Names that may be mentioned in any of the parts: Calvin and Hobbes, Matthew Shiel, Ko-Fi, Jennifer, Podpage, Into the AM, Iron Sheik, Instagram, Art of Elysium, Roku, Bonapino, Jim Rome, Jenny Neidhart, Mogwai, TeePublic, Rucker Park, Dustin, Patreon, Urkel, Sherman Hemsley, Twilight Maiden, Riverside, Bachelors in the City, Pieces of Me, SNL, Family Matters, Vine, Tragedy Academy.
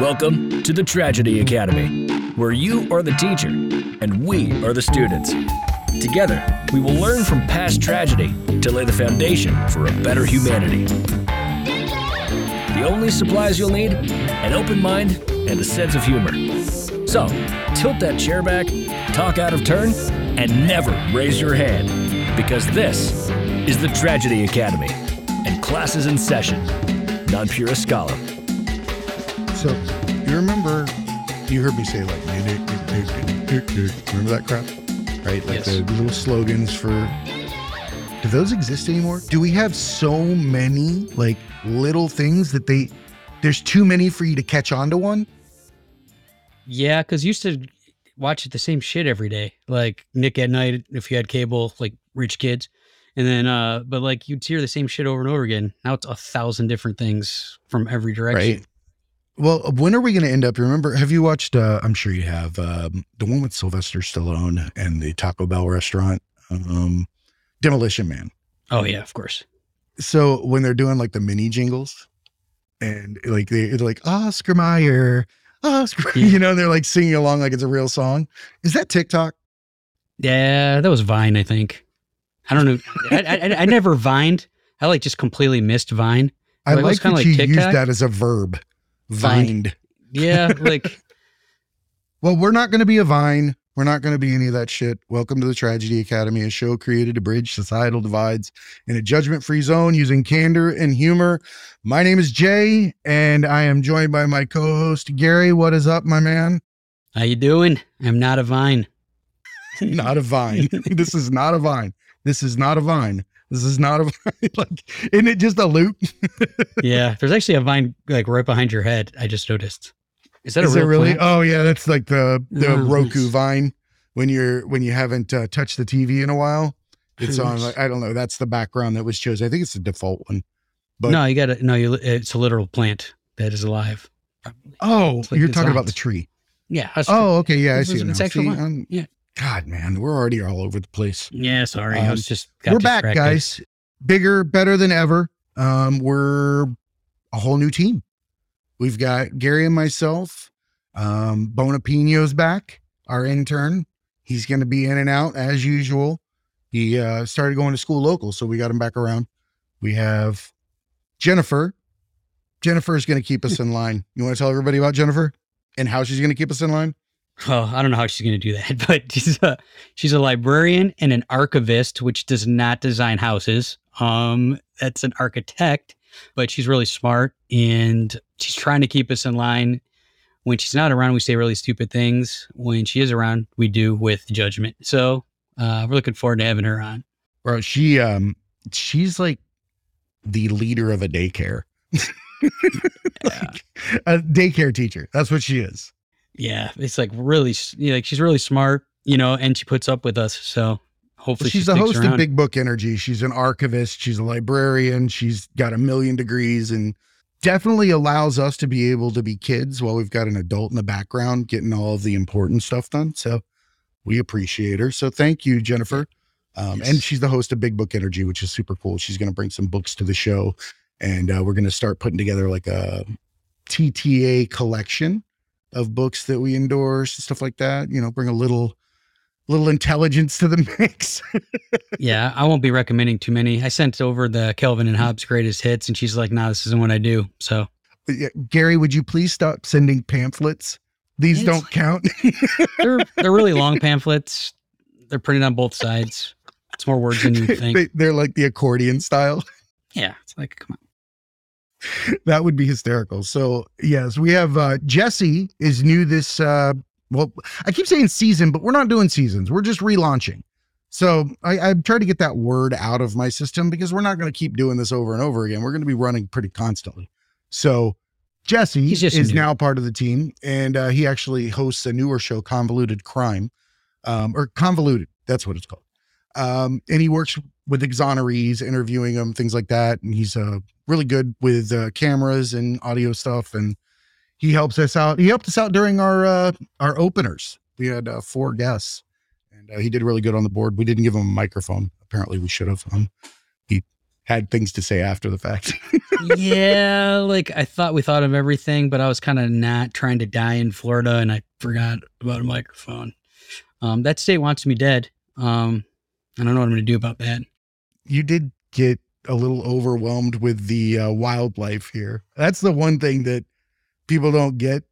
Welcome to the Tragedy Academy, where you are the teacher and we are the students. Together, we will learn from past tragedy to lay the foundation for a better humanity. The only supplies you'll need, an open mind and a sense of humor. So, tilt that chair back, talk out of turn, and never raise your hand, because this is the Tragedy Academy, and class is in session. Non-purist scholar. So, you remember, you heard me say, like, remember that crap? Right? Like, yes. The little slogans for, do those exist anymore? Do we have so many, like, little things that there's too many for you to catch on to one? Yeah, because you used to watch the same shit every day. Like, Nick at Night, if you had cable, like, rich kids. And then, but, like, you'd hear the same shit over and over again. Now it's 1,000 different things from every direction. Right. Well, when are we going to end up? Remember, have you watched, I'm sure you have, the one with Sylvester Stallone and the Taco Bell restaurant, Demolition Man. Oh, yeah, of course. So when they're doing like the mini jingles and like they're like, Oscar Meyer, Oscar, yeah. You know, and they're like singing along like it's a real song. Is that TikTok? Yeah, that was Vine, I think. I don't know. I never Vined. I like just completely missed Vine. I like that like you TikTok. Used that as a verb. Vined. Yeah, like. Well, we're not going to be a Vine. We're not going to be any of that shit. Welcome to the Tragedy Academy, a show created to bridge societal divides in a judgment-free zone using candor and humor. My name is Jay, and I am joined by my co-host, Gary. What is up, my man? How you doing? I'm not a Vine. Not a Vine. This is not a Vine. This is not a Vine. This is not a Vine. Like, isn't it just a loop? Yeah. There's actually a Vine like right behind your head. I just noticed. Is that really? Oh yeah. That's like the Roku Vine when you haven't touched the TV in a while. It's on, like, I don't know. That's the background that was chosen. I think it's the default one, but no, it's a literal plant that is alive. Oh, like you're talking about the tree. Yeah. Oh, okay. Yeah. I see. It's actually one. Yeah. God, man, we're already all over the place. Yeah, sorry. I was just got distracted. We're back, guys. Bigger, better than ever. We're a whole new team. We've got Gary and myself. Bonapino's back, our intern. He's going to be in and out as usual. He started going to school local, so we got him back around. We have Jennifer. Jennifer is going to keep us in line. You want to tell everybody about Jennifer and how she's going to keep us in line? Oh, I don't know how she's going to do that, but she's a librarian and an archivist, which does not design houses. That's an architect, but she's really smart and she's trying to keep us in line. When she's not around, we say really stupid things. When she is around, we do with judgment. So we're looking forward to having her on. Bro, she's like the leader of a daycare, like a daycare teacher. That's what she is. Yeah, it's like really, like she's really smart, you know, and she puts up with us. So hopefully she's a host of Big Book Energy. She's an archivist. She's a librarian. She's got a million degrees and definitely allows us to be able to be kids while we've got an adult in the background getting all of the important stuff done. So we appreciate her. So thank you, Jennifer. Yes. And she's the host of Big Book Energy, which is super cool. She's going to bring some books to the show and we're going to start putting together like a TTA collection of books that we endorse and stuff like that, you know, bring a little intelligence to the mix. Yeah. I won't be recommending too many. I sent over the Calvin and Hobbes greatest hits and she's like, no, this isn't what I do. So yeah, Gary, would you please stop sending pamphlets? These it's don't like, count. they're really long pamphlets. They're printed on both sides. It's more words than you think. They're like the accordion style. Yeah. It's like, come on. That would be hysterical. So yes, we have Jesse is new this well, I keep saying season, but we're not doing seasons. We're just relaunching. So I tried to get that word out of my system because we're not going to keep doing this over and over again. We're going to be running pretty constantly. So Jesse is now part of the team and he actually hosts a newer show, Convoluted Crime, or Convoluted. That's what it's called. And he works with exonerees, interviewing them, things like that. And he's really good with cameras and audio stuff. And he helps us out. He helped us out during our openers. We had 4 guests and he did really good on the board. We didn't give him a microphone. Apparently we should have. He had things to say after the fact. Yeah, like I thought we thought of everything, but I was kind of not trying to die in Florida, and I forgot about a microphone. That state wants me dead. I don't know what I'm going to do about that. You did get a little overwhelmed with the wildlife here. That's the one thing that people don't get,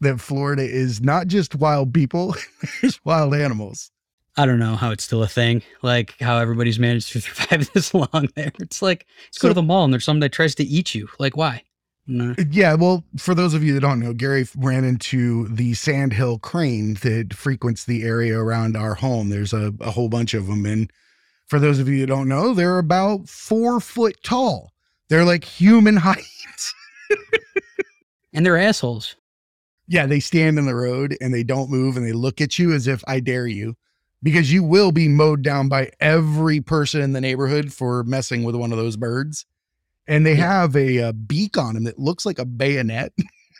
that Florida is not just wild people, there's wild animals. I don't know how it's still a thing, like how everybody's managed to survive this long there. It's like, let's go to the mall and there's something that tries to eat you. Like, why? No. Yeah, well, for those of you that don't know, Gary ran into the sandhill crane that frequents the area around our home. There's a whole bunch of them. And for those of you that don't know, they're about 4 foot tall. They're like human height. And they're assholes. Yeah, they stand in the road and they don't move and they look at you as if I dare you. Because you will be mowed down by every person in the neighborhood for messing with one of those birds. And they have a beak on them that looks like a bayonet.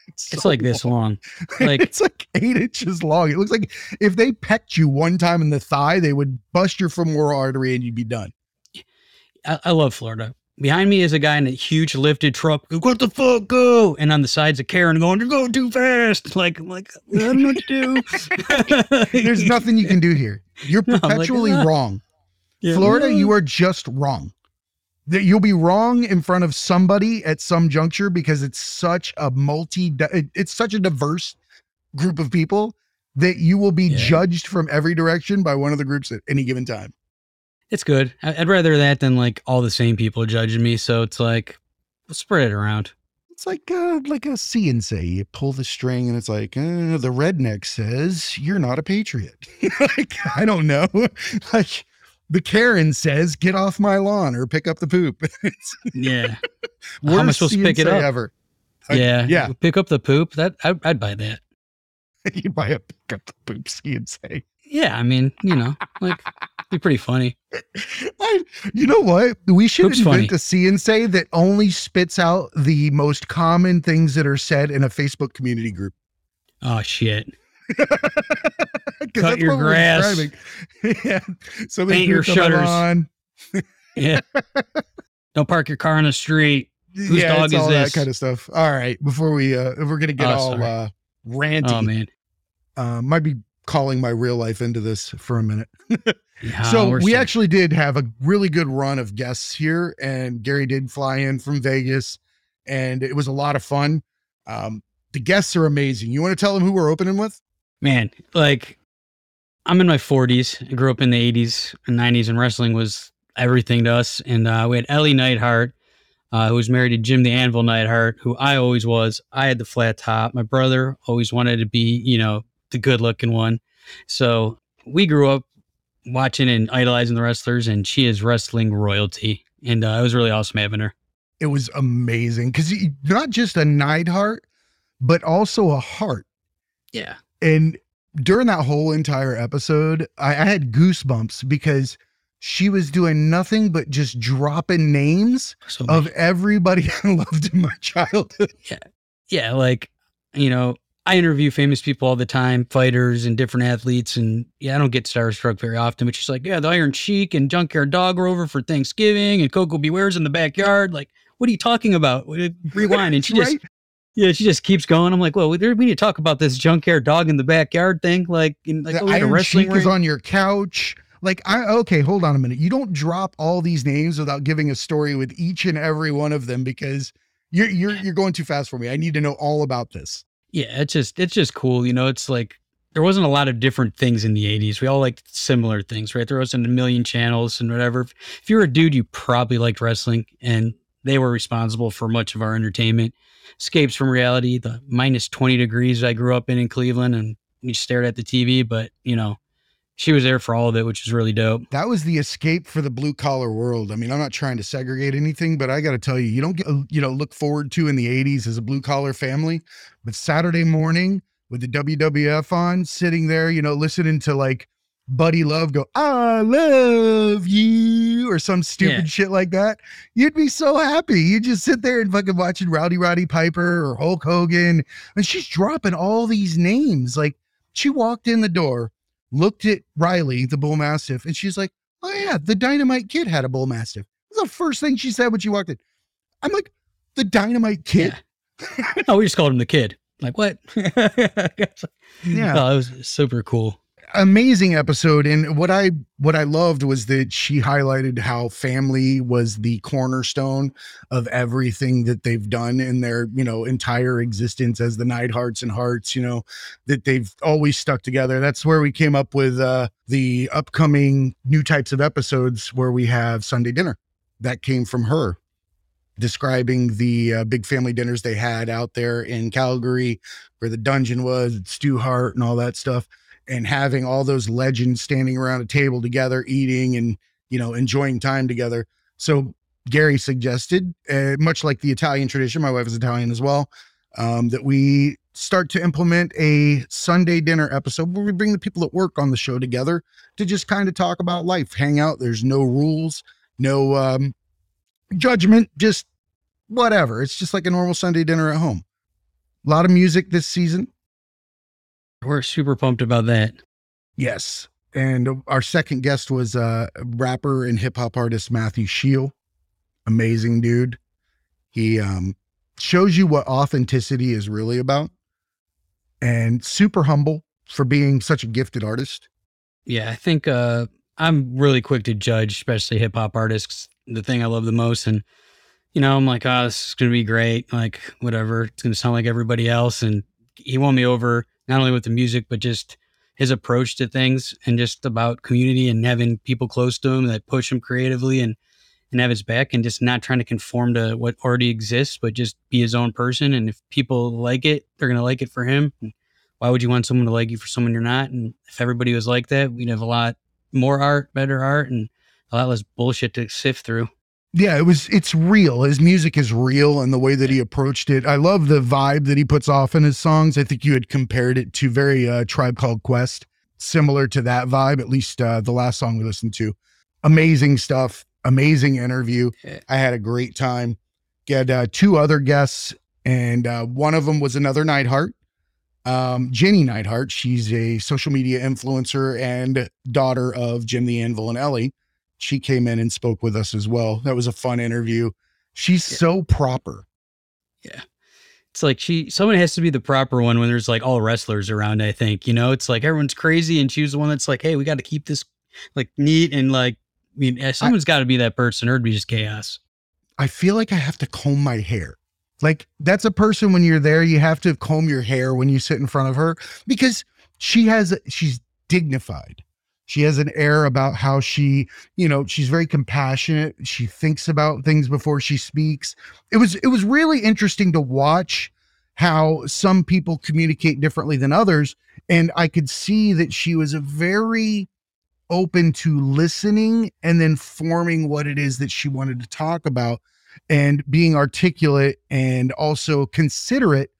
It's like long. This long. Like, it's like 8 inches long. It looks like if they pecked you one time in the thigh, they would bust your femoral artery and you'd be done. I love Florida. Behind me is a guy in a huge lifted truck. What the fuck, go? And on the sides of Karen going, you're going too fast. Like, I'm like, I don't know what to do. There's nothing you can do here. You're perpetually wrong. Yeah, Florida, you are just wrong. That you'll be wrong in front of somebody at some juncture because it's such a diverse group of people that you will be judged from every direction by one of the groups at any given time. It's good. I'd rather that than like all the same people judging me. So it's like, we'll spread it around. It's like a C&C. You pull the string and it's like, the redneck says you're not a patriot. Like, I don't know. Like, the Karen says, get off my lawn or pick up the poop. Yeah. How am I supposed to pick it up? Ever. Yeah. Pick up the poop. That I'd buy that. You buy a pick up the poop C&C. Yeah. I mean, you know, like it'd be pretty funny. You know what? We should invent a C&C that only spits out the most common things that are said in a Facebook community group. Oh, shit. Cut your grass. Yeah. Paint your shutters. On. Yeah. Don't park your car on the street. Whose dog is all this? That kind of stuff. All right. Before we, if we're going to get ranty. Oh, man. Might be calling my real life into this for a minute. So we actually did have a really good run of guests here, and Gary did fly in from Vegas, and it was a lot of fun. The guests are amazing. You want to tell them who we're opening with? Man, like, I'm in my 40s. I grew up in the 80s and 90s, and wrestling was everything to us. And we had Ellie Neidhart, who was married to Jim the Anvil Neidhart, who I always was. I had the flat top. My brother always wanted to be, you know, the good-looking one. So we grew up watching and idolizing the wrestlers, and she is wrestling royalty. And it was really awesome having her. It was amazing, because not just a Neidhart, but also a Hart. Yeah. And during that whole entire episode, I had goosebumps because she was doing nothing but just dropping names of everybody I loved in my childhood. Yeah. Yeah. Like, you know, I interview famous people all the time, fighters and different athletes. And I don't get starstruck very often, but she's like, the Iron Sheik and Junkyard Dog were over for Thanksgiving and Coco Beware's in the backyard. Like, what are you talking about? Rewind. And she just... Yeah, she just keeps going. I'm like, well, we need to talk about this Junkyard Dog in the backyard thing. Like, the Iron Sheik is on your couch. Like, okay, hold on a minute. You don't drop all these names without giving a story with each and every one of them because you're going too fast for me. I need to know all about this. Yeah, it's just cool. You know, it's like there wasn't a lot of different things in the 80s. We all liked similar things, right? There wasn't a million channels and whatever. If you were a dude, you probably liked wrestling, and they were responsible for much of our entertainment. Escapes from reality, the minus 20 degrees I grew up in Cleveland, and we stared at the TV, but, you know, she was there for all of it, which was really dope. That was the escape for the blue-collar world. I mean, I'm not trying to segregate anything, but I got to tell you, you don't get, look forward to in the 80s as a blue-collar family, but Saturday morning with the WWF on, sitting there, listening to, like, Buddy Love go, I love you, or some stupid shit like that, you'd be so happy. You just sit there and fucking watching Rowdy Roddy Piper or Hulk Hogan, and she's dropping all these names. Like, she walked in the door, looked at Riley the Bull Mastiff, and she's like, oh yeah, the Dynamite Kid had a Bull Mastiff. It was the first thing she said when she walked in? I'm like, the Dynamite Kid? Yeah. No, we just called him the Kid. Like, what? Yeah. No, it was super cool. Amazing episode. And what I loved was that she highlighted how family was the cornerstone of everything that they've done in their, you know, entire existence as the Neidharts and Hearts, you know, that they've always stuck together. That's where we came up with the upcoming new types of episodes where we have Sunday dinner. That came from her describing the big family dinners they had out there in Calgary, where the dungeon was, Stu Hart and all that stuff. And having all those legends standing around a table together, eating and, you know, enjoying time together. So Gary suggested, much like the Italian tradition, my wife is Italian as well, that we start to implement a Sunday dinner episode where we bring the people that work on the show together to just kind of talk about life, hang out. There's no rules, no judgment, just whatever. It's just like a normal Sunday dinner at home. A lot of music this season. We're super pumped about that. Yes. And our second guest was rapper and hip hop artist, Matthew Shiel. Amazing dude. He shows you what authenticity is really about, and super humble for being such a gifted artist. Yeah. I think I'm really quick to judge, especially hip hop artists, the thing I love the most. And, you know, I'm like, oh, this is going to be great. Like, whatever. It's going to sound like everybody else. And he won me over. Not only with the music, but just his approach to things and just about community and having people close to him that push him creatively and have his back, and just not trying to conform to what already exists, but just be his own person. And if people like it, they're going to like it for him. And why would you want someone to like you for someone you're not? And if everybody was like that, we'd have a lot more art, better art, and a lot less bullshit to sift through. Yeah, it's real. His music is real, and the way that he approached it. I love the vibe that he puts off in his songs. I think you had compared it to very Tribe Called Quest, similar to that vibe, at least the last song we listened to. Amazing stuff. Amazing interview. Yeah. I had a great time. Get two other guests, and one of them was another Neidhart, Jenny Neidhart. She's a social media influencer and daughter of Jim the Anvil and Ellie. She came in and spoke with us as well. That was a fun interview. She's so proper. Yeah. It's like someone has to be the proper one when there's like all wrestlers around, I think, you know, it's like everyone's crazy. And she was the one that's like, hey, we got to keep this like neat. And like, I mean, someone's got to be that person or it'd be just chaos. I feel like I have to comb my hair. Like, that's a person when you're there, you have to comb your hair when you sit in front of her, because she's dignified. She has an air about how she, you know, she's very compassionate. She thinks about things before she speaks. It was really interesting to watch how some people communicate differently than others. And I could see that she was very open to listening and then forming what it is that she wanted to talk about, and being articulate and also considerate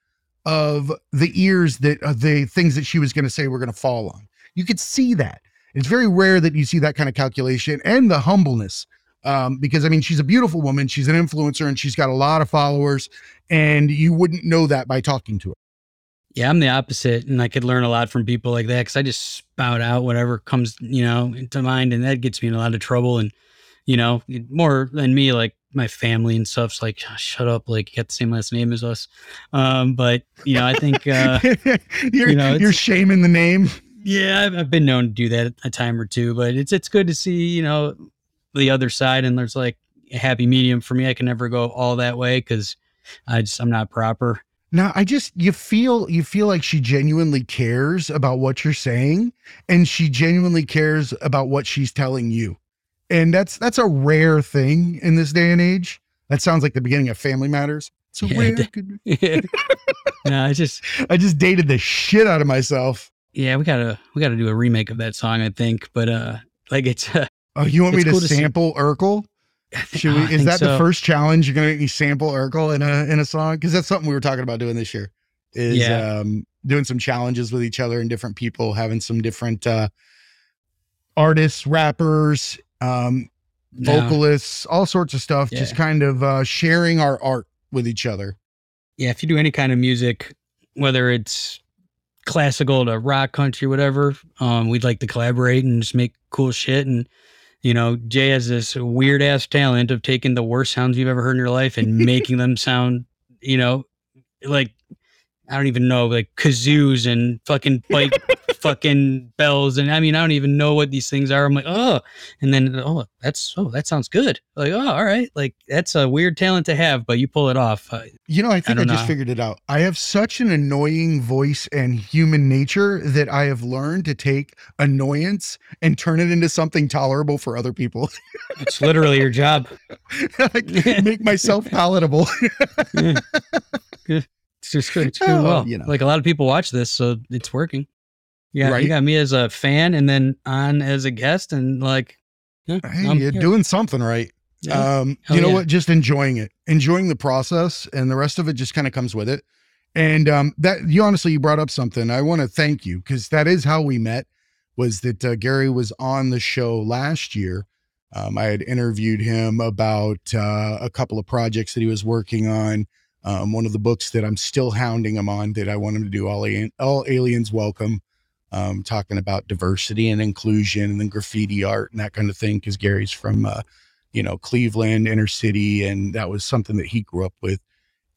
of the ears that the things that she was going to say were going to fall on. You could see that. It's very rare that you see that kind of calculation and the humbleness, because, I mean, she's a beautiful woman. She's an influencer, and she's got a lot of followers, and you wouldn't know that by talking to her. Yeah, I'm the opposite, and I could learn a lot from people like that, because I just spout out whatever comes, you know, into mind, and that gets me in a lot of trouble. And, you know, more than me, like my family and stuff's like, oh, shut up, like you got the same last name as us. But, you know, I think, you're shaming the name. Yeah, I've been known to do that a time or two, but it's good to see, you know, the other side, and there's like a happy medium for me. I can never go all that way because I'm not proper. No, you feel like she genuinely cares about what you're saying, and she genuinely cares about what she's telling you. And that's a rare thing in this day and age. That sounds like the beginning of Family Matters. It's a rare. Yeah. No, I just dated the shit out of myself. Yeah, we gotta do a remake of that song, I think. But like it's. Oh, you want me to sample Urkel? Is that the first challenge? You're gonna make me sample Urkel in a song, because that's something we were talking about doing this year. Is doing some challenges with each other and different people, having some different artists, rappers, vocalists, all sorts of stuff. Yeah. Just kind of sharing our art with each other. Yeah, if you do any kind of music, whether it's classical to rock, country, whatever, we'd like to collaborate and just make cool shit, and you know, Jay has this weird ass talent of taking the worst sounds you've ever heard in your life and making them sound, you know, like, I don't even know, like kazoos and fucking bike fucking bells. And I mean, I don't even know what these things are. I'm like, oh, and then, oh, that's, oh, that sounds good. Like, oh, all right. Like, that's a weird talent to have, but you pull it off. You know, I think I just figured it out. I have such an annoying voice and human nature that I have learned to take annoyance and turn it into something tolerable for other people. It's literally your job. Like, make myself palatable. Yeah. It's doing well. You know. Like, a lot of people watch this, so it's working. Yeah, right? You got me as a fan and then on as a guest, and like, yeah, hey, you're here. Doing something right. Yeah. You know what? Just enjoying it, enjoying the process, and the rest of it just kind of comes with it. And that you brought up something. I want to thank you, because that is how we met. Was that Gary was on the show last year? I had interviewed him about a couple of projects that he was working on. One of the books that I'm still hounding him on that I want him to do, All Aliens Welcome, talking about diversity and inclusion and then graffiti art and that kind of thing. Cause Gary's from, you know, Cleveland inner city. And that was something that he grew up with.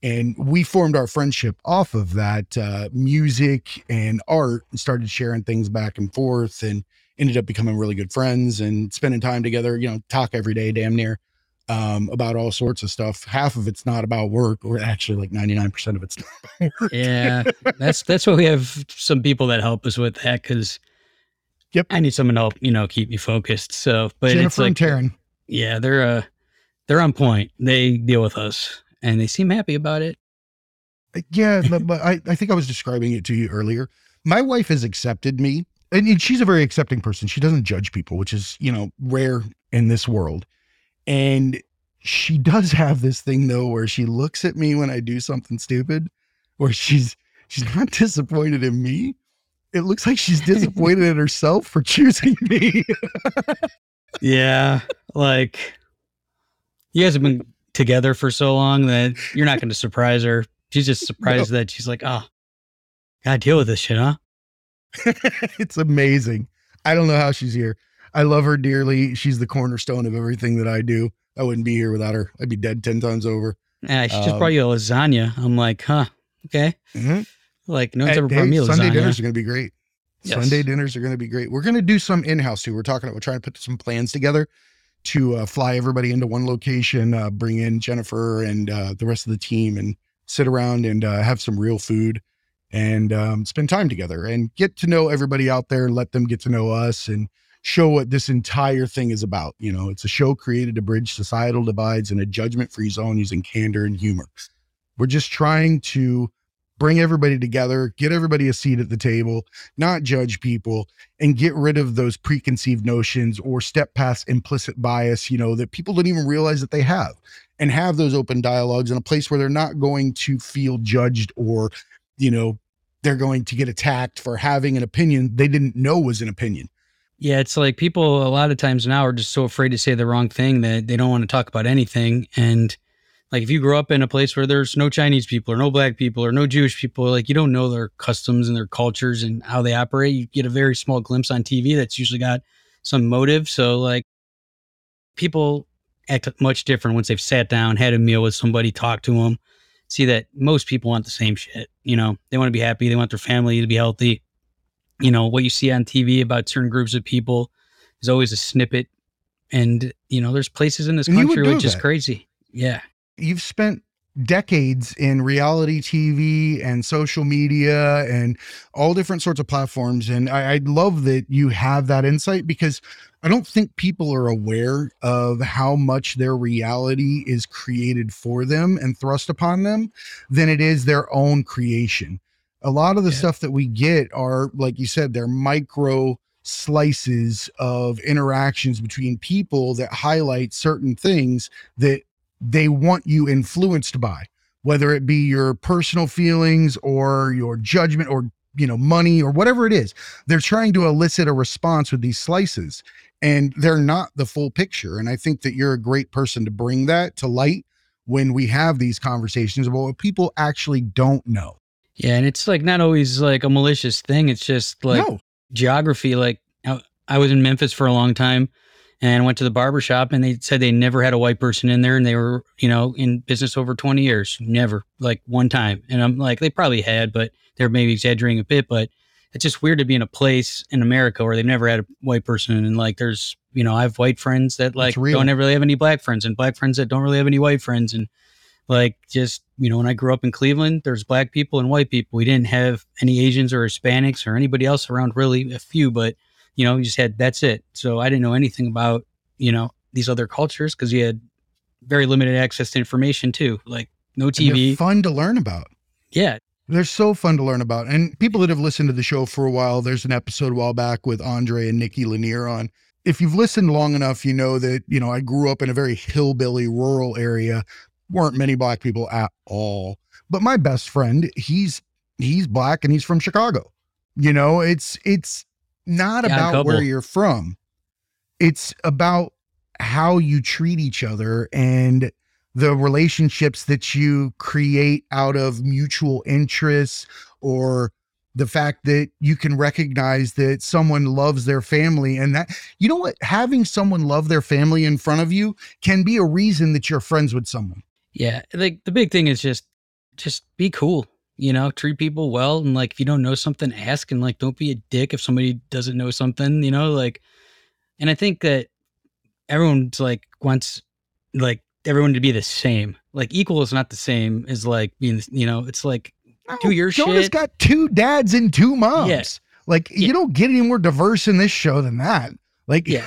And we formed our friendship off of that, music and art, and started sharing things back and forth and ended up becoming really good friends and spending time together, you know, talk every day, damn near. About all sorts of stuff. Half of it's not about work, or actually like 99% of it's not about work. Yeah, that's what we have some people that help us with that, because I need someone to help, you know, keep me focused. So, but Jennifer, it's like, and Taryn. Yeah, they're on point. They deal with us, and they seem happy about it. Yeah, but I think I was describing it to you earlier. My wife has accepted me, and she's a very accepting person. She doesn't judge people, which is, you know, rare in this world. And she does have this thing though, where she looks at me when I do something stupid, where she's not disappointed in me. It looks like she's disappointed in herself for choosing me. Yeah. Like, you guys have been together for so long that you're not going to surprise her. She's just surprised that she's like, oh, gotta deal with this shit, huh? It's amazing. I don't know how she's here. I love her dearly. She's the cornerstone of everything that I do. I wouldn't be here without her. I'd be dead 10 times over. Yeah, she just brought you a lasagna. I'm like, huh, okay. Mm-hmm. Like, no one's ever brought me a lasagna. Sunday dinners are going to be great. Yes. Sunday dinners are going to be great. We're going to do some in-house too. We're trying to put some plans together to fly everybody into one location, bring in Jennifer and the rest of the team, and sit around and have some real food and spend time together and get to know everybody out there, let them get to know us, and show what this entire thing is about. You know, it's a show created to bridge societal divides in a judgment-free zone using candor and humor. We're just trying to bring everybody together, get everybody a seat at the table, not judge people, and get rid of those preconceived notions or step past implicit bias, you know, that people don't even realize that they have, and have those open dialogues in a place where they're not going to feel judged or, you know, they're going to get attacked for having an opinion they didn't know was an opinion. Yeah, it's like people a lot of times now are just so afraid to say the wrong thing that they don't want to talk about anything. And like, if you grow up in a place where there's no Chinese people or no black people or no Jewish people, like, you don't know their customs and their cultures and how they operate. You get a very small glimpse on TV that's usually got some motive. So like, people act much different once they've sat down, had a meal with somebody, talked to them, see that most people want the same shit. You know, they want to be happy. They want their family to be healthy. You know, what you see on TV about certain groups of people is always a snippet. And, you know, there's places in this country which is crazy. Yeah. You've spent decades in reality TV and social media and all different sorts of platforms. And I love that you have that insight, because I don't think people are aware of how much their reality is created for them and thrust upon them than it is their own creation. A lot of the stuff that we get are, like you said, they're micro slices of interactions between people that highlight certain things that they want you influenced by, whether it be your personal feelings or your judgment or, you know, money or whatever it is. They're trying to elicit a response with these slices, and they're not the full picture. And I think that you're a great person to bring that to light when we have these conversations about what people actually don't know. Yeah, and it's like not always like a malicious thing. It's just like geography. Like I was in Memphis for a long time, and went to the barber shop, and they said they never had a white person in there, and they were, you know, in business over 20 years, never, like one time. And I'm like, they probably had, but they're maybe exaggerating a bit, but it's just weird to be in a place in America where they've never had a white person. And like, there's, you know, I have white friends that like don't really have any black friends, and black friends that don't really have any white friends. And like, just, you know, when I grew up in Cleveland, there's black people and white people. We didn't have any Asians or Hispanics or anybody else around, really, a few, but you know, we just had, that's it. So I didn't know anything about, you know, these other cultures, because you had very limited access to information too, like no TV. Fun to learn about. Yeah. They're so fun to learn about. And people that have listened to the show for a while, there's an episode a while back with Andre and Nikki Lanier on. If you've listened long enough, you know that, you know, I grew up in a very hillbilly rural area. Weren't many black people at all. But my best friend, he's black and he's from Chicago. You know, it's not about where you're from. It's about how you treat each other and the relationships that you create out of mutual interests, or the fact that you can recognize that someone loves their family. And that, you know what, having someone love their family in front of you can be a reason that you're friends with someone. Yeah. Like the big thing is just be cool, you know, treat people well. And like, if you don't know something, ask, and like, don't be a dick if somebody doesn't know something, you know, like, and I think that everyone's like wants like, everyone to be the same. Like equal is not the same as like being, you know, it's like do your shit. Jonah's got two dads and two moms. Yeah. Like you don't get any more diverse in this show than that. Like yeah.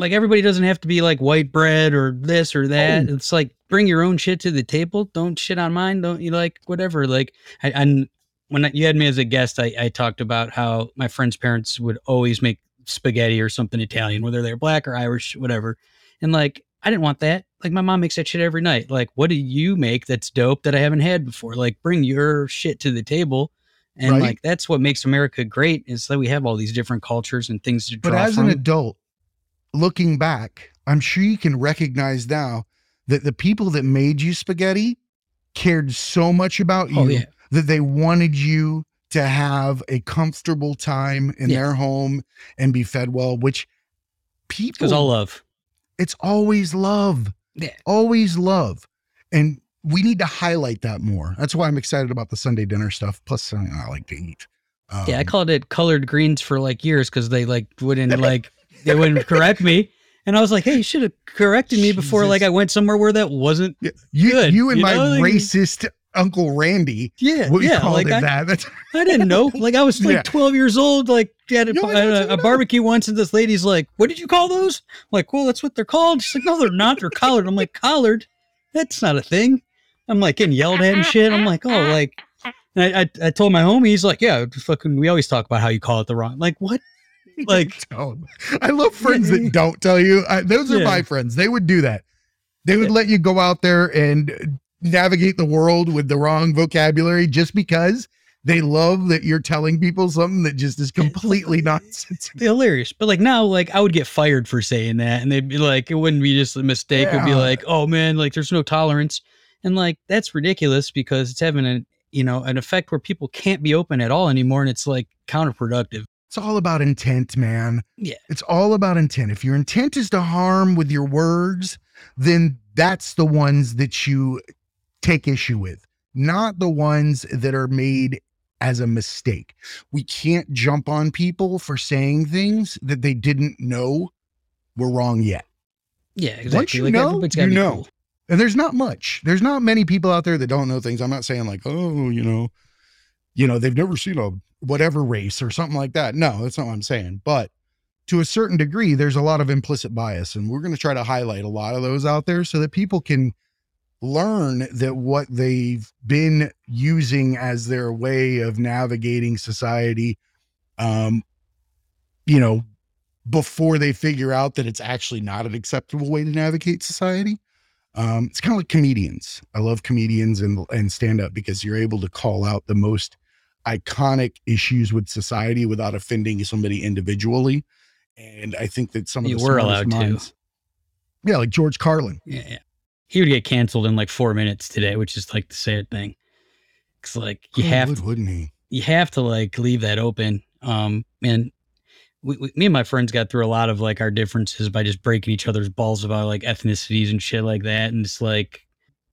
Like everybody doesn't have to be like white bread or this or that. Oh. It's like bring your own shit to the table. Don't shit on mine. Don't you like whatever. Like I when you had me as a guest, I talked about how my friend's parents would always make spaghetti or something Italian, whether they're black or Irish, whatever. And like I didn't want that. Like my mom makes that shit every night. Like, what do you make that's dope that I haven't had before? Like bring your shit to the table. And right. Like, that's what makes America great, is that we have all these different cultures and things to draw from. But as an adult, looking back, I'm sure you can recognize now that the people that made you spaghetti cared so much about you that they wanted you to have a comfortable time in their home and be fed well, which people... Because all love. It's always love. Yeah. Always love. And we need to highlight that more. That's why I'm excited about the Sunday dinner stuff. Plus, I like to eat. I called it colored greens for like years because they like wouldn't like, they wouldn't correct me. And I was like, hey, you should have corrected me before like I went somewhere where that wasn't good. You and you my racist Uncle Randy. Yeah. Called like That's... I didn't know. Like I was like 12 years old, like at a barbecue once, and this lady's like, what did you call those? I'm like, well, that's what they're called. She's like, no, they're not. They're collared. I'm like, collared? That's not a thing. I'm like getting yelled at and shit. I'm like, oh, like, and I told my homie, he's like, yeah, fucking, we always talk about how you call it the wrong. Like what? Like, I love friends that don't tell you. Those are my friends. They would do that. They would let you go out there and navigate the world with the wrong vocabulary just because they love that you're telling people something that just is completely nonsense. Hilarious. But like now, like I would get fired for saying that, and they'd be like, it wouldn't be just a mistake. It'd be like, oh man, like there's no tolerance. And like, that's ridiculous, because it's having a, you know, an effect where people can't be open at all anymore. And it's like counterproductive. It's all about intent, man. Yeah. It's all about intent. If your intent is to harm with your words, then that's the ones that you take issue with, not the ones that are made as a mistake. We can't jump on people for saying things that they didn't know were wrong yet. Yeah, exactly. Once you know, you know. Cool. And there's not much. There's not many people out there that don't know things. I'm not saying like, oh, you know, they've never seen a whatever race or something like that. No, that's not what I'm saying. But to a certain degree, there's a lot of implicit bias, and we're going to try to highlight a lot of those out there so that people can learn that what they've been using as their way of navigating society, you know, before they figure out that it's actually not an acceptable way to navigate society. It's kind of like comedians. I love comedians and stand up, because you're able to call out the most iconic issues with society without offending somebody individually. And I think that some of the smartest minds, like George Carlin. Yeah. He would get canceled in like 4 minutes today, which is like the sad thing. Cause like you have to, wouldn't he? You have to like leave that open. And me and my friends got through a lot of like our differences by just breaking each other's balls about like ethnicities and shit like that. And it's like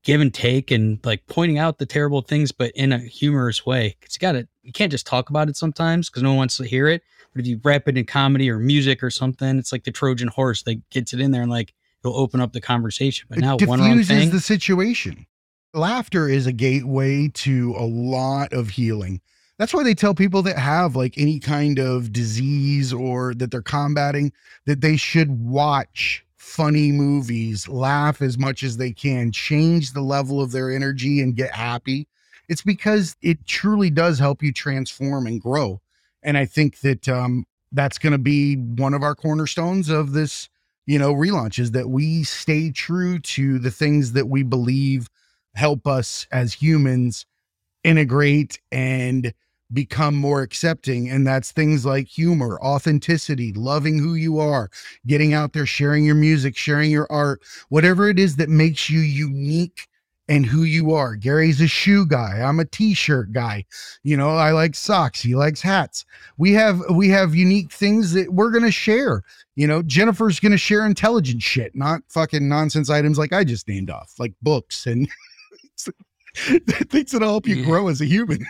give and take and like pointing out the terrible things, but in a humorous way. Cause you can't just talk about it sometimes because no one wants to hear it. But if you wrap it in comedy or music or something, it's like the Trojan horse that gets it in there and like it'll open up the conversation. But now one wrong thing. It diffuses the situation. Laughter is a gateway to a lot of healing. That's why they tell people that have like any kind of disease or that they're combating that they should watch funny movies, laugh as much as they can, change the level of their energy and get happy. It's because it truly does help you transform and grow. And I think that that's going to be one of our cornerstones of this, you know, relaunch is that we stay true to the things that we believe help us as humans integrate and become more accepting. And that's things like humor, authenticity, loving who you are, getting out there, sharing your music, sharing your art, whatever it is that makes you unique and who you are. Gary's a shoe guy. I'm a t-shirt guy. You know, I like socks. He likes hats. We have unique things that we're going to share. You know, Jennifer's going to share intelligent shit, not fucking nonsense items like I just named off, like books and things that'll help you grow as a human.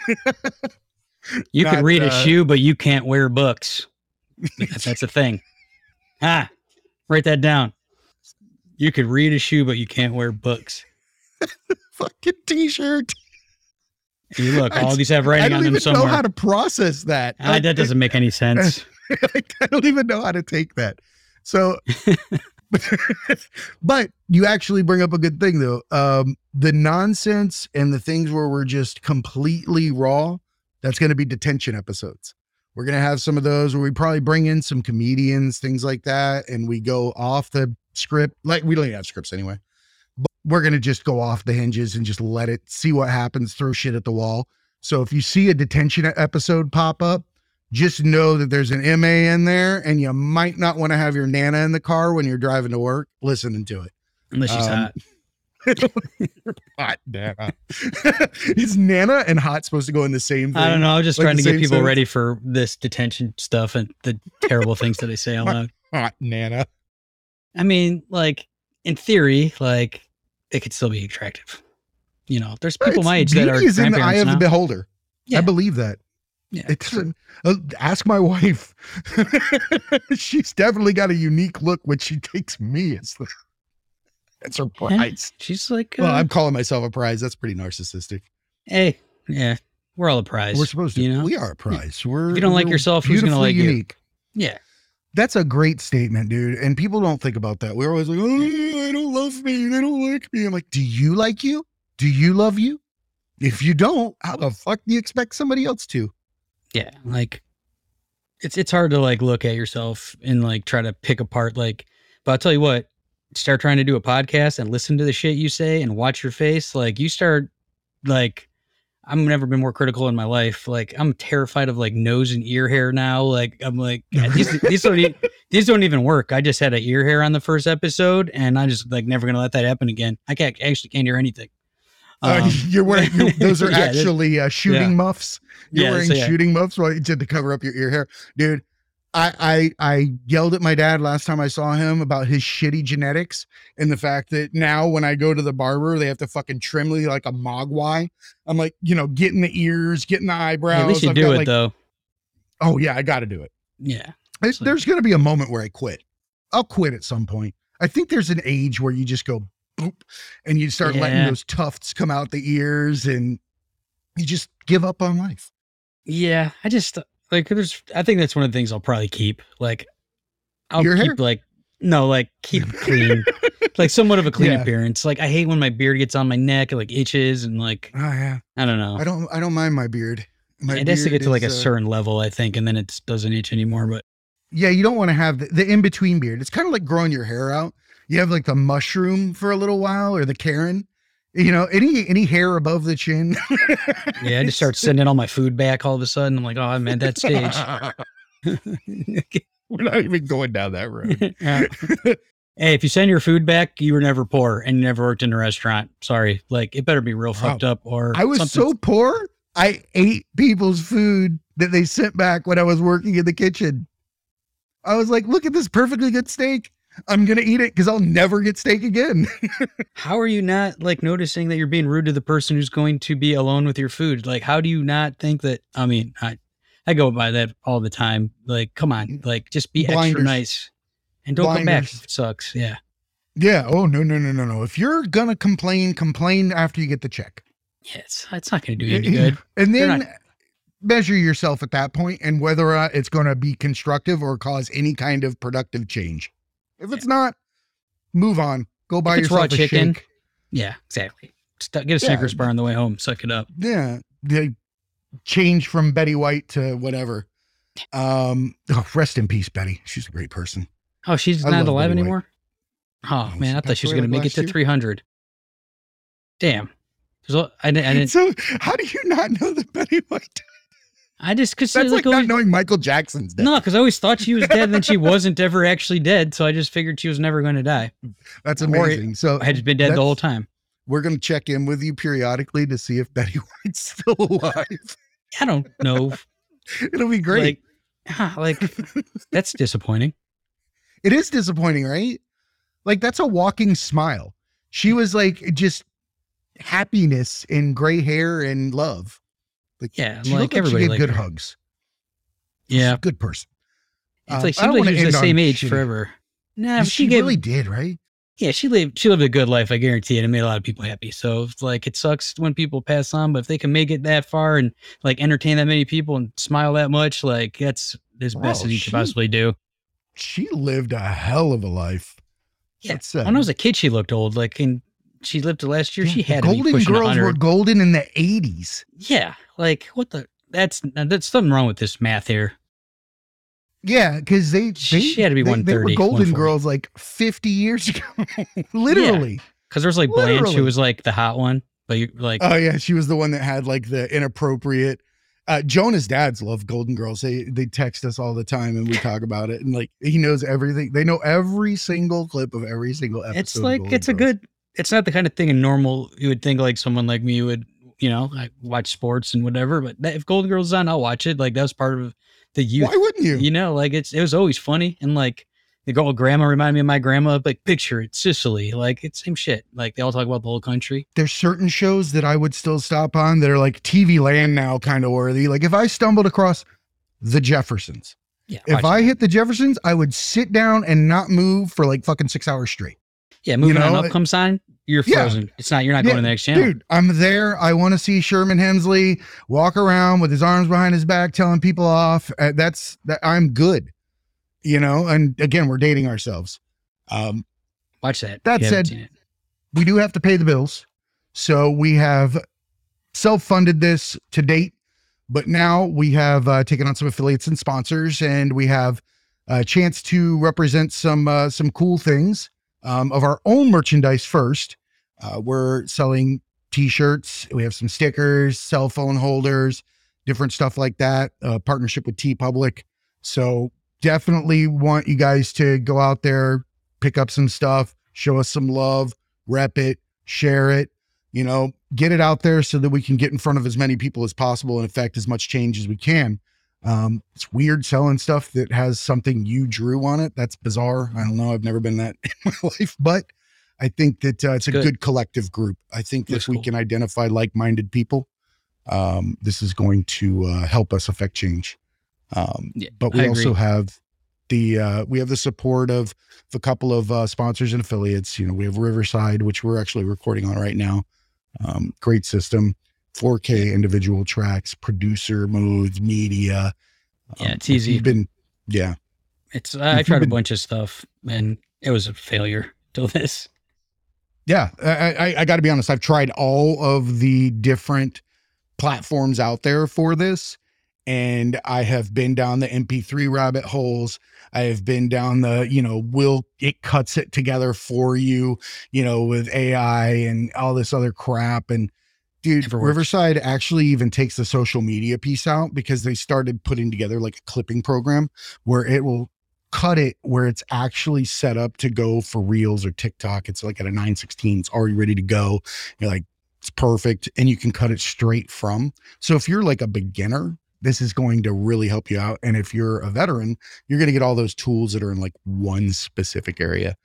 You can read a shoe, but you can't wear books. That's a thing. Write that down. You could read a shoe, but you can't wear books. Fucking t-shirt. You look, all these have writing on them somewhere. I don't even know how to process that. That doesn't make any sense. I don't even know how to take that. So, but you actually bring up a good thing though. The nonsense and the things where we're just completely raw, that's going to be detention episodes. We're going to have some of those where we probably bring in some comedians, things like that. And we go off the script. Like we don't even have scripts anyway. We're going to just go off the hinges and just let it see what happens, throw shit at the wall. So if you see a detention episode pop up, just know that there's an MA in there and you might not want to have your Nana in the car when you're driving to work, listening to it. Unless she's hot. Hot Nana. Is Nana and hot supposed to go in the same thing? I don't know. I was just trying to get people ready for this detention stuff and the terrible things that they say out loud. Hot Nana. I mean, like in theory, like, it could still be attractive. You know, there's people my age that are grandparents now. Beauty is in the eye of the beholder. Yeah. I believe that. Yeah, ask my wife. She's definitely got a unique look when she takes me. That's her prize. She's like... well, I'm calling myself a prize. That's pretty narcissistic. Hey, yeah. We're all a prize. We're supposed to. You know? We are a prize. Yeah. If you don't like yourself, who's going to like unique. You? Yeah. That's a great statement, dude. And people don't think about that. We're always like, oh, they don't love me. They don't like me. I'm like, do you like you? Do you love you? If you don't, how the fuck do you expect somebody else to? Yeah. Like it's hard to like look at yourself and like try to pick apart. Like, but I'll tell you what, start trying to do a podcast and listen to the shit you say and watch your face. Like you start like, I've never been more critical in my life. Like I'm terrified of like nose and ear hair now. Like I'm like, yeah, these don't even work. I just had an ear hair on the first episode and I just like never going to let that happen again. I can't hear anything. You're wearing, those are actually shooting muffs. You're wearing shooting muffs while you did to cover up your ear hair. Dude, I yelled at my dad last time I saw him about his shitty genetics and the fact that now when I go to the barber, they have to fucking trim me like a mogwai. I'm like, you know, getting the ears, getting the eyebrows. Yeah, at least you do it like, though. Oh yeah, I got to do it. Yeah. There's going to be a moment where I quit. I'll quit at some point. I think there's an age where you just go boop and you start letting those tufts come out the ears and you just give up on life. Yeah. I just... like I think that's one of the things I'll probably keep. Like I'll keep clean, like somewhat of a clean appearance. Like I hate when my beard gets on my neck, it like itches and like, I don't know. I don't mind my beard. It has to get to like a certain level, I think. And then it doesn't itch anymore, but yeah, you don't want to have the in-between beard. It's kind of like growing your hair out. You have like the mushroom for a little while or the Karen. You know, any hair above the chin. Yeah, I just start sending all my food back all of a sudden. I'm like, oh, I'm at that stage. We're not even going down that road. Hey, if you send your food back, you were never poor and you never worked in a restaurant. Sorry. Like, it better be real fucked up or I was so poor, I ate people's food that they sent back when I was working in the kitchen. I was like, look at this perfectly good steak. I'm going to eat it because I'll never get steak again. How are you not like noticing that you're being rude to the person who's going to be alone with your food? Like, how do you not think that? I mean, I go by that all the time. Like, come on, like just be extra nice and don't come back if it sucks. Yeah. Yeah. Oh, no. If you're going to complain after you get the check. Yeah, it's not going to do you any good. And then measure yourself at that point and whether it's going to be constructive or cause any kind of productive change. If it's not, move on. Go buy yourself a chicken. Shake. Yeah, exactly. Get a Snickers bar on the way home. Suck it up. Yeah. They change from Betty White to whatever. Rest in peace, Betty. She's a great person. Oh, she's not alive anymore? Oh, man. I thought she was going to make it to 300. Damn. I didn't. So how do you not know that Betty White died? I just because that's like not always knowing Michael Jackson's dead. No, because I always thought she was dead, and then she wasn't ever actually dead. So I just figured she was never going to die. That's amazing. So I had just been dead the whole time. We're going to check in with you periodically to see if Betty White's still alive. I don't know. It'll be great. Like that's disappointing. It is disappointing, right? Like that's a walking smile. She was like just happiness and gray hair and love. Like, yeah, like everybody like good her. Hugs. Yeah, she's a good person. It's like she was the same age forever. Nah, she really did, right? Yeah, she lived a good life, I guarantee it, and made a lot of people happy. So it's like it sucks when people pass on, but if they can make it that far and like entertain that many people and smile that much, like that's as best as you could possibly do. She lived a hell of a life. Yeah, when I was a kid, she looked old. Like in. She lived to last year. She had Golden Girls were golden in the 80s. Yeah. Like what the, that's something wrong with this math here. Yeah. Cause she had to be 130. They were Golden Girls like 50 years ago. Literally. Yeah. Cause there was like Blanche who was like the hot one, but you like, oh yeah. She was the one that had like the inappropriate, Jonah's dads love Golden Girls. They text us all the time and we talk about it. And like, he knows everything. They know every single clip of every single episode. It's like, it's not the kind of thing in normal, you would think like someone like me would, you know, like watch sports and whatever, but if Golden Girls is on, I'll watch it. Like that was part of the youth. Why wouldn't you? You know, like it was always funny. And like the girl grandma reminded me of my grandma, like picture it, Sicily, like it's same shit. Like they all talk about the whole country. There's certain shows that I would still stop on that are like TV land now kind of worthy. Like if I stumbled across The Jeffersons, if I hit The Jeffersons, I would sit down and not move for like fucking 6 hours straight. Yeah, moving on up comes on, you're frozen. Yeah. It's not, you're not going to the next channel. Dude, I'm there. I want to see Sherman Hemsley walk around with his arms behind his back, telling people off. I'm good, you know? And again, we're dating ourselves. Watch that. That said, we do have to pay the bills. So we have self-funded this to date, but now we have taken on some affiliates and sponsors, and we have a chance to represent some cool things. Of our own merchandise first. We're selling t-shirts. We have some stickers, cell phone holders, different stuff like that, partnership with TeePublic. So definitely want you guys to go out there, pick up some stuff, show us some love, rep it, share it, you know, get it out there so that we can get in front of as many people as possible and affect as much change as we can. It's weird selling stuff that has something you drew on it. That's bizarre. I don't know. I've never been that in my life, but I think that it's a good collective group. I think that we can identify like-minded people. This is going to help us affect change. But we also have the support of a couple of sponsors and affiliates. You know, we have Riverside, which we're actually recording on right now. Great system. 4K individual tracks, producer modes, media. It's easy. I tried a bunch of stuff and it was a failure till this. Yeah. I gotta be honest. I've tried all of the different platforms out there for this. And I have been down the MP3 rabbit holes. I have been down the, you know, it cuts it together for you, you know, with AI and all this other crap. And dude, Riverside actually even takes the social media piece out because they started putting together like a clipping program where it will cut it where it's actually set up to go for Reels or TikTok. It's like at a 9:16, it's already ready to go. You're like, it's perfect. And you can cut it straight from. So if you're like a beginner this is going to really help you out. And if you're a veteran, you're going to get all those tools that are in like one specific area.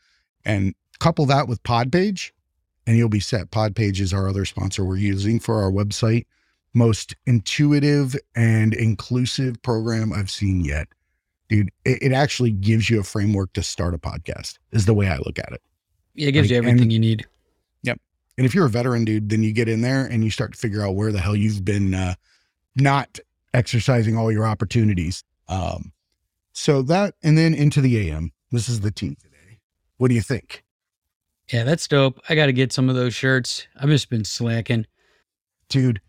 And couple that with Podpage and you'll be set. Podpage is our other sponsor we're using for our website. Most intuitive and inclusive program I've seen yet. Dude, it actually gives you a framework to start a podcast is the way I look at it. Yeah, it gives you everything you need. Yep. And if you're a veteran, dude, then you get in there and you start to figure out where the hell you've been not exercising all your opportunities. So that, and then Into the AM. This is the team today. What do you think? Yeah, that's dope. I got to get some of those shirts. I've just been slacking. Dude,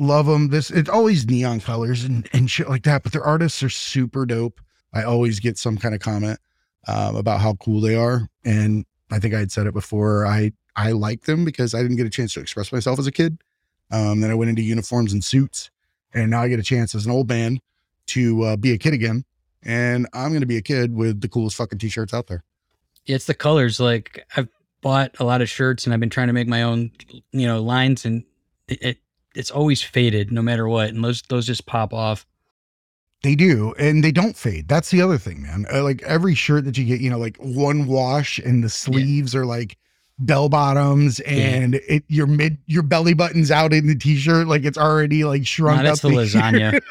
love them. It's always neon colors and shit like that, but their artists are super dope. I always get some kind of comment about how cool they are. And I think I had said it before. I like them because I didn't get a chance to express myself as a kid. Then I went into uniforms and suits, and now I get a chance as an old man to be a kid again. And I'm going to be a kid with the coolest fucking t-shirts out there. It's the colors. Like, I've bought a lot of shirts and I've been trying to make my own, lines, and it's always faded no matter what. And those just pop off. They do. And they don't fade. That's the other thing, man. Like every shirt that you get, like one wash and the sleeves are like bell bottoms and your belly button's out in the t-shirt. Like it's already like shrunk up. That's the lasagna.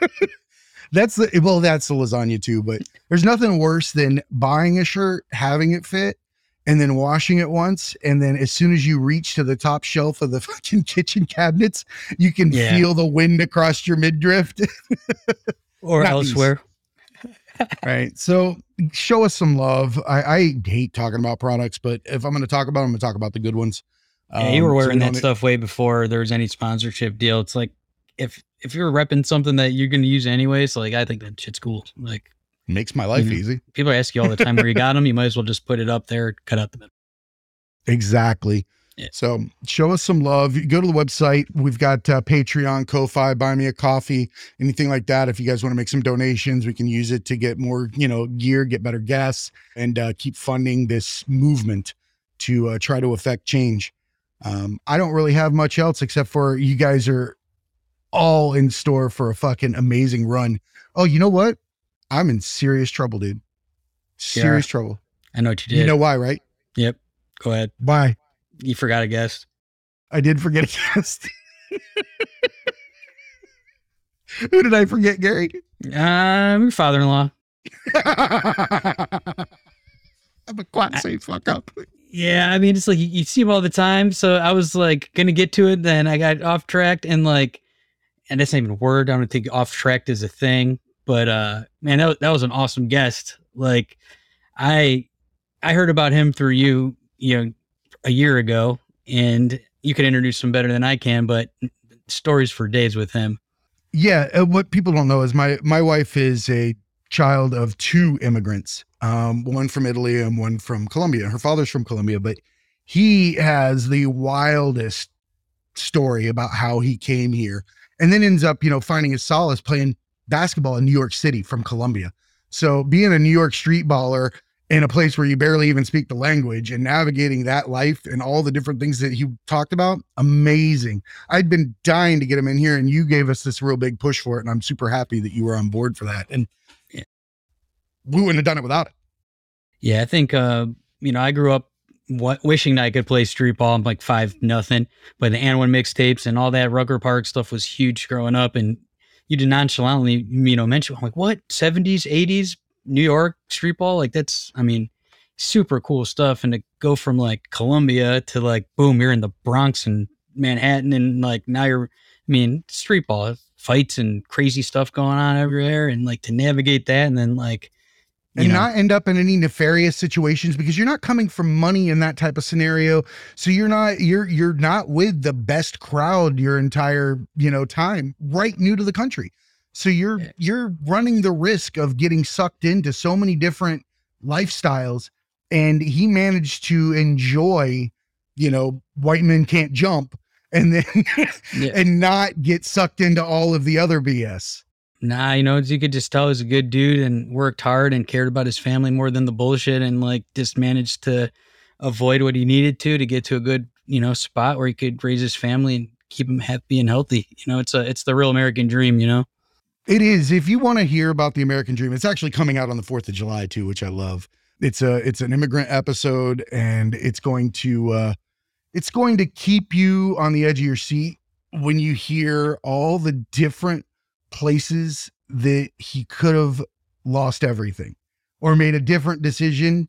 That's the lasagna too, but there's nothing worse than buying a shirt, having it fit, and then washing it once. And then as soon as you reach to the top shelf of the fucking kitchen cabinets, you can feel the wind across your midriff or elsewhere. Right. So show us some love. I hate talking about products, but if I'm going to talk about them, I'm going to talk about the good ones. Yeah, you were wearing that stuff way before there was any sponsorship deal. It's like, if you're repping something that you're going to use anyways, like, I think that shit's cool. Like, makes my life easy. People ask you all the time where you got them. You might as well just put it up there, cut out the middle. Exactly. Yeah. So show us some love. Go to the website. We've got Patreon, Ko-Fi, Buy Me a Coffee, anything like that. If you guys want to make some donations, we can use it to get more, gear, get better guests, and keep funding this movement to try to affect change. I don't really have much else except for you guys are all in store for a fucking amazing run. Oh, you know what? I'm in serious trouble, dude. Serious trouble. I know what you did. You know why, right? Yep. Go ahead. Why? You forgot a guest. I did forget a guest. Who did I forget, Gary? Your father-in-law. I'm a quad, so you fuck up. Yeah, I mean, it's like you see him all the time. So I was like going to get to it. Then I got off track and that's not even a word. I don't think off track is a thing. But man, that was an awesome guest. Like, I heard about him through you, a year ago, and you could introduce him better than I can. But stories for days with him. Yeah, what people don't know is my wife is a child of two immigrants, one from Italy and one from Colombia. Her father's from Colombia, but he has the wildest story about how he came here and then ends up, finding his solace playing basketball in New York City from Colombia. So being a New York street baller in a place where you barely even speak the language and navigating that life and all the different things that he talked about, amazing. I'd been dying to get him in here, and you gave us this real big push for it, and I'm super happy that you were on board for that. And we wouldn't have done it without it. Yeah, I think, I grew up wishing that I could play street ball. I'm like 5-0, but the Anwin mixtapes and all that Rucker Park stuff was huge growing up, and you did nonchalantly, mention, I'm like, what? 70s, 80s, New York, street ball? Like, that's, I mean, super cool stuff. And to go from like Columbia to like, boom, you're in the Bronx and Manhattan. And like, now you're, street ball, fights and crazy stuff going on everywhere. And like, to navigate that and then like, not end up in any nefarious situations, because you're not coming from money in that type of scenario. So you're not with the best crowd your entire, time, right? New to the country. So you're running the risk of getting sucked into so many different lifestyles. And he managed to enjoy, white men can't jump and then and not get sucked into all of the other BS. Nah, you could just tell he was a good dude and worked hard and cared about his family more than the bullshit, and like just managed to avoid what he needed to get to a good, spot where he could raise his family and keep him happy and healthy. It's the real American dream. It is. If you want to hear about the American Dream, it's actually coming out on the 4th of July, too, which I love. It's an immigrant episode, and it's going to keep you on the edge of your seat when you hear all the different places that he could have lost everything or made a different decision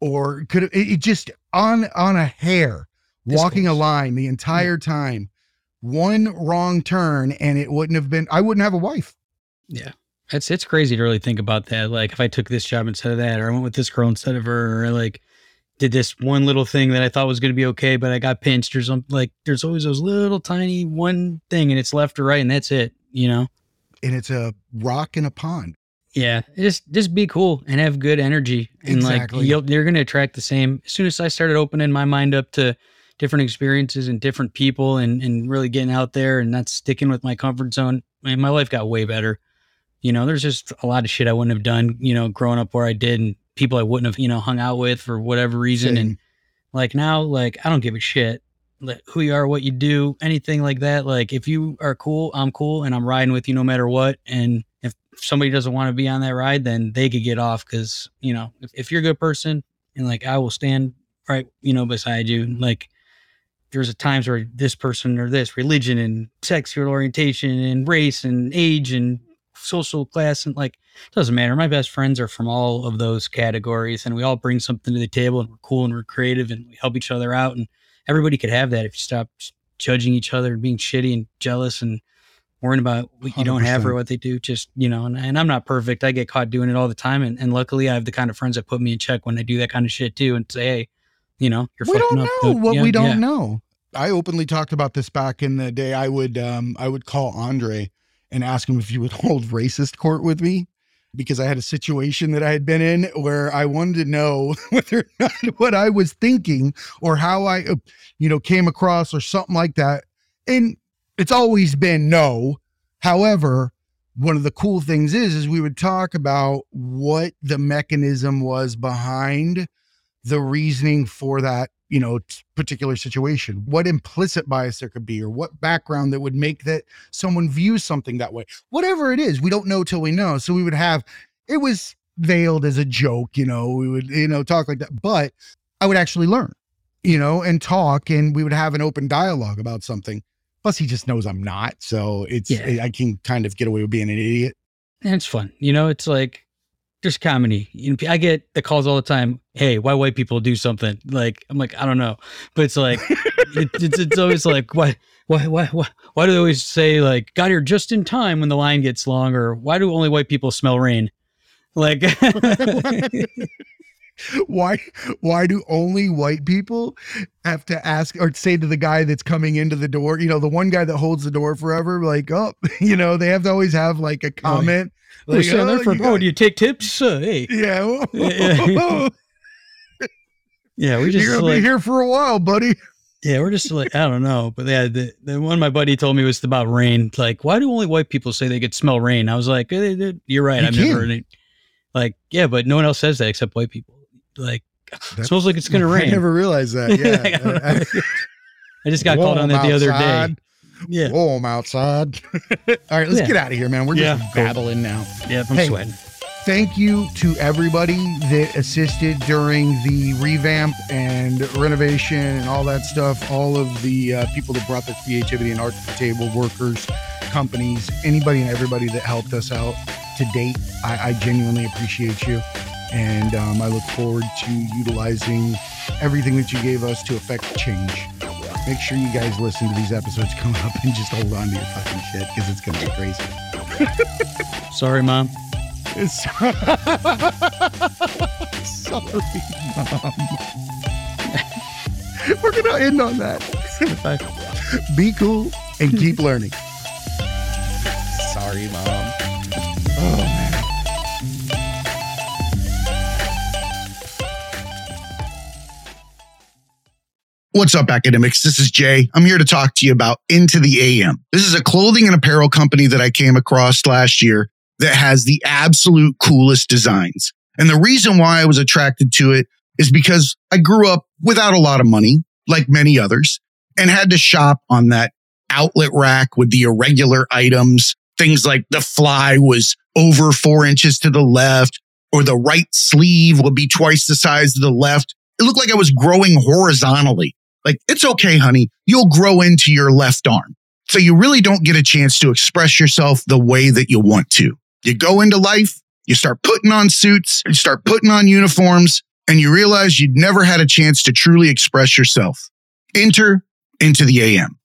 or could have it just on a hair walking a line the entire time. One wrong turn and it wouldn't have been, I wouldn't have a wife. Yeah. It's crazy to really think about that. Like if I took this job instead of that, or I went with this girl instead of her, or like did this one little thing that I thought was going to be okay, but I got pinched or something. Like there's always those little tiny one thing and it's left or right and that's it, you know? And it's a rock in a pond. Yeah. Just be cool and have good energy. And exactly. Like you're going to attract the same. As soon as I started opening my mind up to different experiences and different people and really getting out there and not sticking with my comfort zone, man, my life got way better. You know, there's just a lot of shit I wouldn't have done, you know, growing up where I did and people I wouldn't have, you know, hung out with for whatever reason. Same. And like now, like, I don't give a shit like, who you are, what you do, anything like that. Like if you are cool, I'm cool and I'm riding with you no matter what. And if somebody doesn't want to be on that ride, then they could get off. Cause you know, if you're a good person and like, I will stand right, you know, beside you. Like there's times where this person or this religion and sexual orientation and race and age and social class and like it doesn't matter. My best friends are from all of those categories and we all bring something to the table and we're cool and we're creative and we help each other out and everybody could have that if you stop judging each other and being shitty and jealous and worrying about what you don't 100%. Have or what they do. Just, you know, and I'm not perfect. I get caught doing it all the time and luckily I have the kind of friends that put me in check when I do that kind of shit too and say, hey, you know, you're we fucking don't up know the, what yeah, we don't yeah. know. I openly talked about this back in the day. I would call Andre and ask him if he would hold racist court with me because I had a situation that I had been in where I wanted to know whether or not what I was thinking or how I, you know, came across or something like that. And it's always been no. However, one of the cool things is we would talk about what the mechanism was behind the reasoning for that, you know, particular situation, what implicit bias there could be, or what background that would make that someone view something that way, whatever it is, we don't know till we know. So we would have, it was veiled as a joke, you know, we would, you know, talk like that, but I would actually learn, you know, and talk and we would have an open dialogue about something. Plus he just knows I'm not. So it's, yeah. I can kind of get away with being an idiot. And it's fun. You know, it's like, just comedy. You know, I get the calls all the time. Hey, why white people do something? Like, I'm like, I don't know. But it's like, it's always like, why do they always say like, got here just in time when the line gets long? Or why do only white people smell rain? Like, why do only white people have to ask or say to the guy that's coming into the door, you know, the one guy that holds the door forever, like, oh, you know, they have to always have like a comment. Like, do you take tips? Hey. Yeah. Yeah, we just you're gonna be here for a while, buddy. Yeah, we're just like, I don't know. But yeah, the one my buddy told me was about rain. Like, why do only white people say they could smell rain? I was like, you're right. I've never heard it. Like, yeah, but no one else says that except white people. Like, it smells like it's going to rain. I never realized that. Yeah. Like, I just got called on that the other day. Yeah. Whoa, I'm outside. All right, let's get out of here, man. We're just babbling now. Yeah, I'm sweating. Thank you to everybody that assisted during the revamp and renovation and all that stuff. All of the people that brought their creativity and art to the table, workers, companies, anybody and everybody that helped us out to date. I genuinely appreciate you. And I look forward to utilizing everything that you gave us to affect change. Make sure you guys listen to these episodes come up and just hold on to your fucking shit because it's going to be crazy. Sorry, Mom. Sorry, Mom. We're going to end on that. Bye. Be cool and keep learning. Sorry, Mom. Oh, man. What's up, academics? This is Jay. I'm here to talk to you about Into the AM. This is a clothing and apparel company that I came across last year that has the absolute coolest designs. And the reason why I was attracted to it is because I grew up without a lot of money, like many others, and had to shop on that outlet rack with the irregular items things like the fly was over 4 inches to the left, or the right sleeve would be twice the size of the left. It looked like I was growing horizontally. Like, it's okay, honey. You'll grow into your left arm. So you really don't get a chance to express yourself the way that you want to. You go into life, you start putting on suits, you start putting on uniforms, and you realize you'd never had a chance to truly express yourself. Enter Into the AM,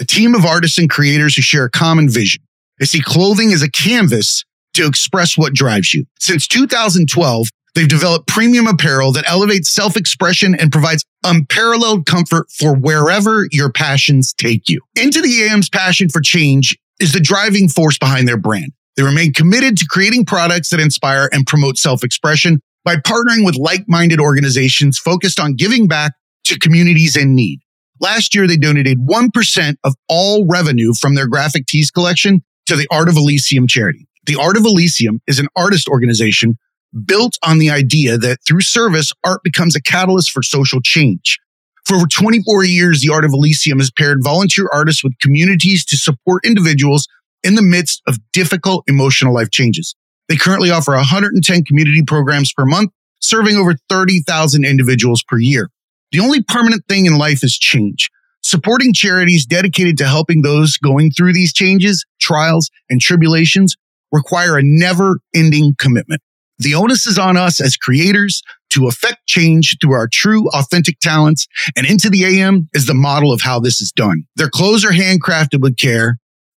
a team of artists and creators who share a common vision. They see clothing as a canvas to express what drives you. Since 2012, they've developed premium apparel that elevates self-expression and provides unparalleled comfort for wherever your passions take you. Into the AM's passion for change is the driving force behind their brand. They remain committed to creating products that inspire and promote self-expression by partnering with like-minded organizations focused on giving back to communities in need. Last year, they donated 1% of all revenue from their graphic tees collection to the Art of Elysium charity. The Art of Elysium is an artist organization built on the idea that through service, art becomes a catalyst for social change. For over 24 years, the Art of Elysium has paired volunteer artists with communities to support individuals in the midst of difficult emotional life changes. They currently offer 110 community programs per month, serving over 30,000 individuals per year. The only permanent thing in life is change. Supporting charities dedicated to helping those going through these changes, trials, and tribulations require a never-ending commitment. The onus is on us as creators to affect change through our true, authentic talents, and Into the AM is the model of how this is done. Their clothes are handcrafted with care.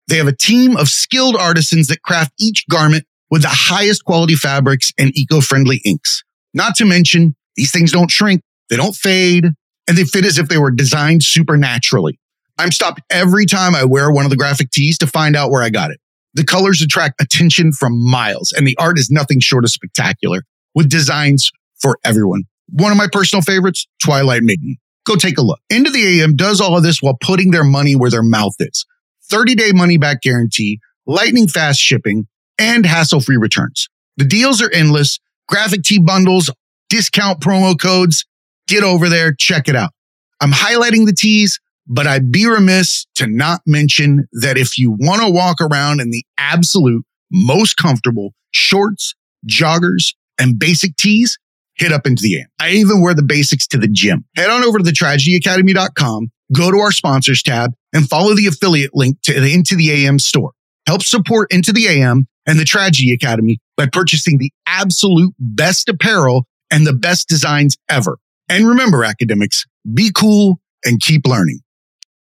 They have a team of skilled artisans that craft each garment with the highest quality fabrics and eco-friendly inks. Not to mention, these things don't shrink, they don't fade, and they fit as if they were designed supernaturally. I'm stopped every time I wear one of the graphic tees to find out where I got it. The colors attract attention from miles, and the art is nothing short of spectacular, with designs for everyone. One of my personal favorites, Twilight Maiden. Go take a look. Into the AM does all of this while putting their money where their mouth is. 30-day money-back guarantee, lightning-fast shipping, and hassle-free returns. The deals are endless. Graphic tee bundles, discount promo codes. Get over there. Check it out. I'm highlighting the tees, but I'd be remiss to not mention that if you want to walk around in the absolute most comfortable shorts, joggers, and basic tees, hit up Into the AM. I even wear the basics to the gym. Head on over to thetragedyacademy.com, go to our sponsors tab, and follow the affiliate link to the Into the AM store. Help support Into the AM and the Tragedy Academy by purchasing the absolute best apparel and the best designs ever. And remember, academics, be cool and keep learning.